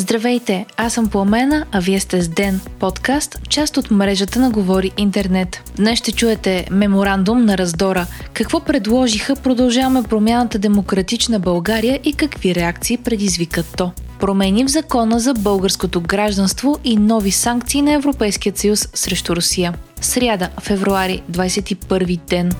Здравейте, аз съм Пламена, а вие сте с Ден, подкаст, част от мрежата на Говори Интернет. Днес ще чуете меморандум на раздора. Какво предложиха Продължаваме промяната Демократична България и какви реакции предизвика то? Промени в закона за българското гражданство и нови санкции на Европейския съюз срещу Русия. Сряда, февруари, 21 ден.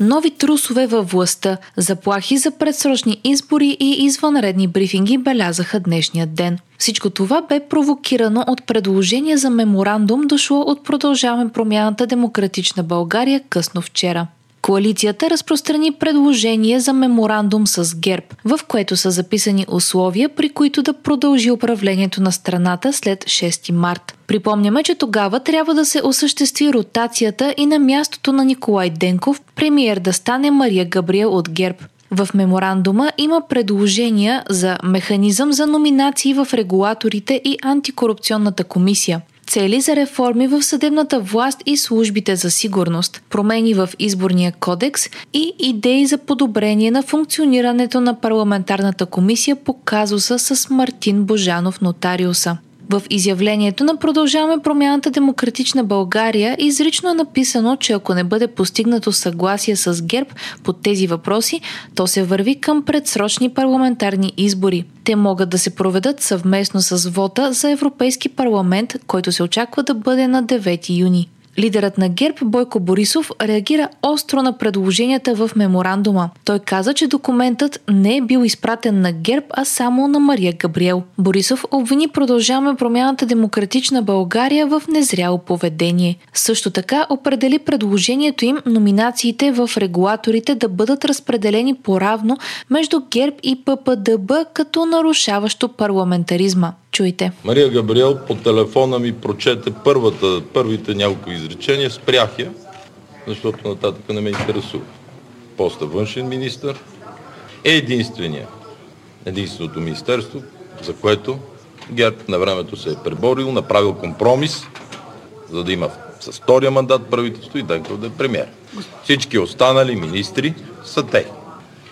Нови трусове във властта, заплахи за предсрочни избори и извънредни брифинги белязаха днешния ден. Всичко това бе провокирано от предложение за меморандум, дошло от Продължаваме промяната Демократична България късно вчера. Коалицията разпространи предложение за меморандум с ГЕРБ, в което са записани условия, при които да продължи управлението на страната след 6 март. Припомняме, че тогава трябва да се осъществи ротацията и на мястото на Николай Денков премиер да стане Мария Габриел от ГЕРБ. В меморандума има предложения за механизъм за номинации в регулаторите и антикорупционната комисия. Цели за реформи в съдебната власт и службите за сигурност, промени в изборния кодекс и идеи за подобрение на функционирането на парламентарната комисия по казуса с Мартин Божанов нотариуса. В изявлението на Продължаваме промяната Демократична България изрично е написано, че ако не бъде постигнато съгласие с ГЕРБ по тези въпроси, то се върви към предсрочни парламентарни избори. Те могат да се проведат съвместно с вота за Европейски парламент, който се очаква да бъде на 9 юни. Лидерът на ГЕРБ Бойко Борисов реагира остро на предложенията в меморандума. Той каза, че документът не е бил изпратен на ГЕРБ, а само на Мария Габриел. Борисов обвини Продължаваме промяната Демократична България в незряло поведение. Също така определи предложението им номинациите в регулаторите да бъдат разпределени по-равно между ГЕРБ и ППДБ като нарушаващо парламентаризма. Чуйте. Мария Габриел по телефона ми прочете първите няколко изречения, спрях я, защото нататък не ме интересува. Поста външен министър е единственото министерство, за което ГЕРБ на времето се е преборил, направил компромис, за да има с втория мандат правителство и Денков да е премиер. Всички останали министри са те.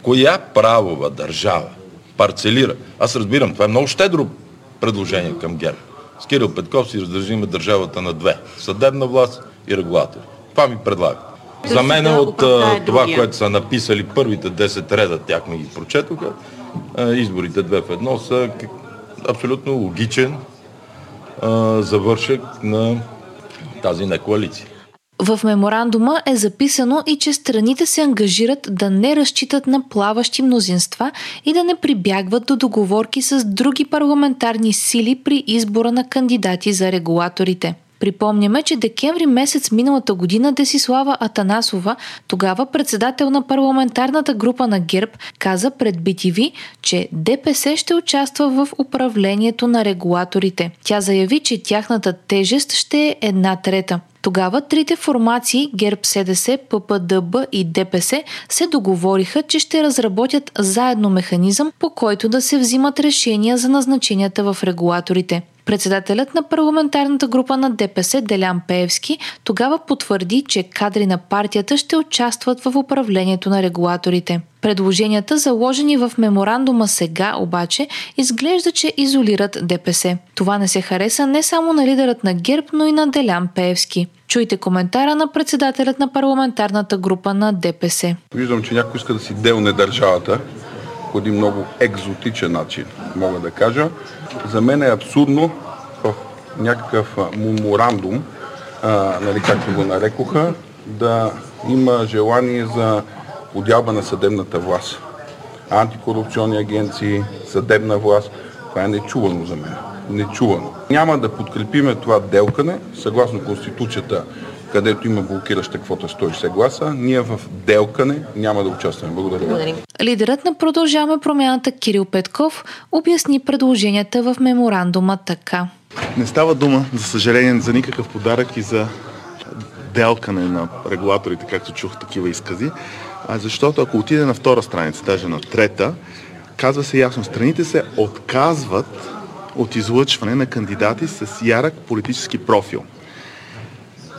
Коя правова държава парцелира? Аз разбирам, това е много щедро предложение към ГЕРБ. С Кирил Петков си раздържиме държавата на две. Съдебна власт и регулатор. Това ми предлага. За мен от това, което са написали първите 10 реда, тях ми ги прочетоха, изборите 2 в 1 са абсолютно логичен завършек на тази на коалиция. В меморандума е записано и че страните се ангажират да не разчитат на плаващи мнозинства и да не прибягват до договорки с други парламентарни сили при избора на кандидати за регулаторите. Припомняме, че декември месец миналата година Десислава Атанасова, тогава председател на парламентарната група на ГЕРБ, каза пред БТВ, че ДПС ще участва в управлението на регулаторите. Тя заяви, че тяхната тежест ще е 1/3. Тогава трите формации ГЕРБ, СДС, ППДБ и ДПС се договориха, че ще разработят заедно механизъм, по който да се взимат решения за назначенията в регулаторите. Председателят на парламентарната група на ДПС Делян Пеевски тогава потвърди, че кадри на партията ще участват в управлението на регулаторите. Предложенията, заложени в меморандума сега, обаче, изглежда, че изолират ДПС. Това не се хареса не само на лидерът на ГЕРБ, но и на Делян Пеевски. Чуйте коментара на председателят на парламентарната група на ДПС. Виждам, че някой иска да си делне държавата по един много екзотичен начин, мога да кажа. За мен е абсурдно в някакъв меморандум, както го нарекоха, да има желание за подялба на съдебната власт. Антикорупционни агенции, съдебна власт, това е нечувано за мен. Нечувано. Няма да подкрепиме това делкане, съгласно Конституцията, където има блокираща квота 160 гласа, ние в делкане няма да участваме. Благодаря. Лидерът на Продължаваме промяната Кирил Петков обясни предложенията в меморандума така. Не става дума, за съжаление, за никакъв подарък и за делкане на регулаторите, както чух такива изкази, защото ако отиде на втора страница, даже на трета, казва се ясно, страните се отказват от излъчване на кандидати с ярък политически профил.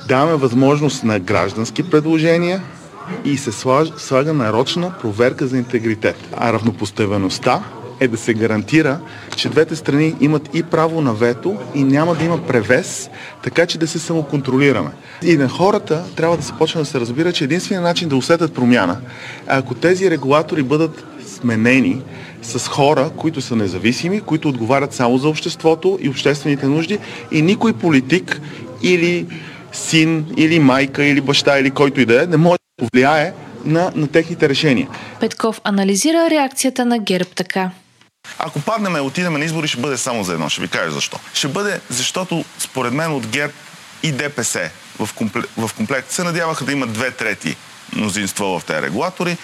Даваме възможност на граждански предложения и се слага нарочна проверка за интегритет. А равнопоставеността е да се гарантира, че двете страни имат и право на вето и няма да има превес, така че да се самоконтролираме. И на хората трябва да се почне да се разбира, че единственият начин да усетят промяна, ако тези регулатори бъдат сменени с хора, които са независими, които отговарят само за обществото и обществените нужди, и никой политик или син, или майка, или баща, или който и да е, не може да повлияе на техните решения. Петков анализира реакцията на ГЕРБ така. Ако паднем и отидем на избори, ще бъде само за едно. Ще ви кажа защо. Ще бъде, защото според мен от ГЕРБ и ДПС в комплект се надяваха да имат 2/3 мнозинство в тези регулатори.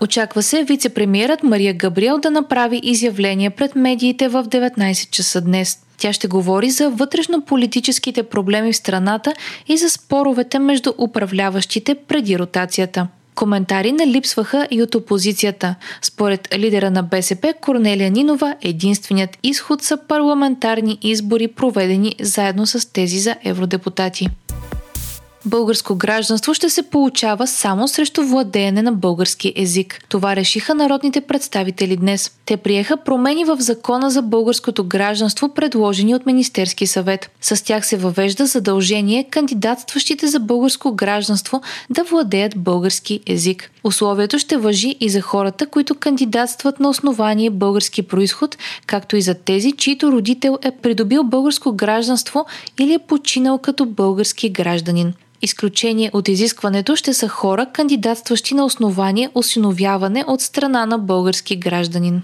Очаква се вице-премиерът Мария Габриел да направи изявление пред медиите в 19 часа днес. Тя ще говори за вътрешно-политическите проблеми в страната и за споровете между управляващите преди ротацията. Коментари не липсваха и от опозицията. Според лидера на БСП Корнелия Нинова, единственият изход са парламентарни избори, проведени заедно с тези за евродепутати. Българско гражданство ще се получава само срещу владеене на български език. Това решиха народните представители днес. Те приеха промени в Закона за българското гражданство, предложени от Министерски съвет. С тях се въвежда задължение кандидатстващите за българско гражданство да владеят български език. Условието ще важи и за хората, които кандидатстват на основание български произход, както и за тези, чието родител е придобил българско гражданство или е починал като български гражданин. Изключение от изискването ще са хора, кандидатстващи на основание осиновяване от страна на български гражданин.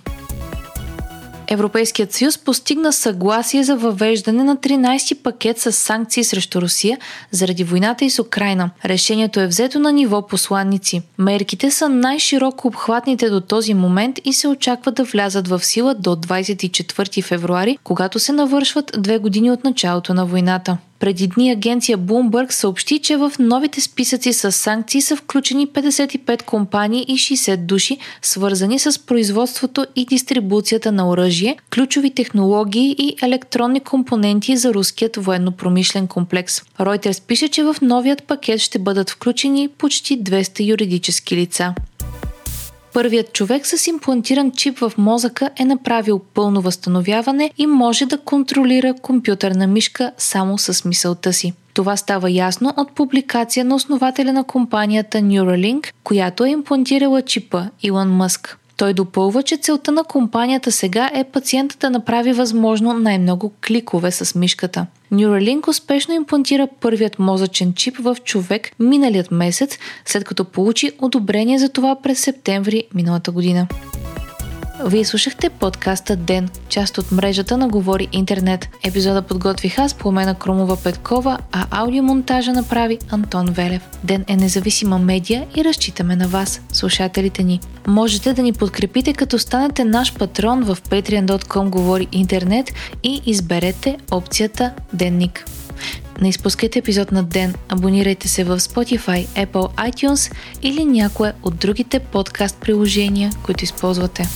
Европейският съюз постигна съгласие за въвеждане на 13-ти пакет с санкции срещу Русия заради войната и с Украйна. Решението е взето на ниво посланници. Мерките са най-широко обхватните до този момент и се очаква да влязат в сила до 24 февруари, когато се навършват 2 години от началото на войната. Преди дни агенция Bloomberg съобщи, че в новите списъци с санкции са включени 55 компании и 60 души, свързани с производството и дистрибуцията на оръжие, ключови технологии и електронни компоненти за руският военно-промишлен комплекс. Ройтерс пише, че в новият пакет ще бъдат включени почти 200 юридически лица. Първият човек с имплантиран чип в мозъка е направил пълно възстановяване и може да контролира компютърна мишка само с мисълта си. Това става ясно от публикация на основателя на компанията Neuralink, която е имплантирала чипа, Илон Мъск. Той допълва, че целта на компанията сега е пациентът да направи възможно най-много кликове с мишката. Neuralink успешно имплантира първият мозъчен чип в човек миналият месец, след като получи одобрение за това през септември миналата година. Вие слушахте подкаста ДЕН, част от мрежата на Говори Интернет. Епизода подготвих аз, Пламена Крумова Петкова, а аудиомонтажа направи Антон Велев. ДЕН е независима медия и разчитаме на вас, слушателите ни. Можете да ни подкрепите, като станете наш патрон в patreon.com Говори Интернет и изберете опцията Денник. Не изпускайте епизод на ДЕН, абонирайте се в Spotify, Apple, iTunes или някое от другите подкаст приложения, които използвате.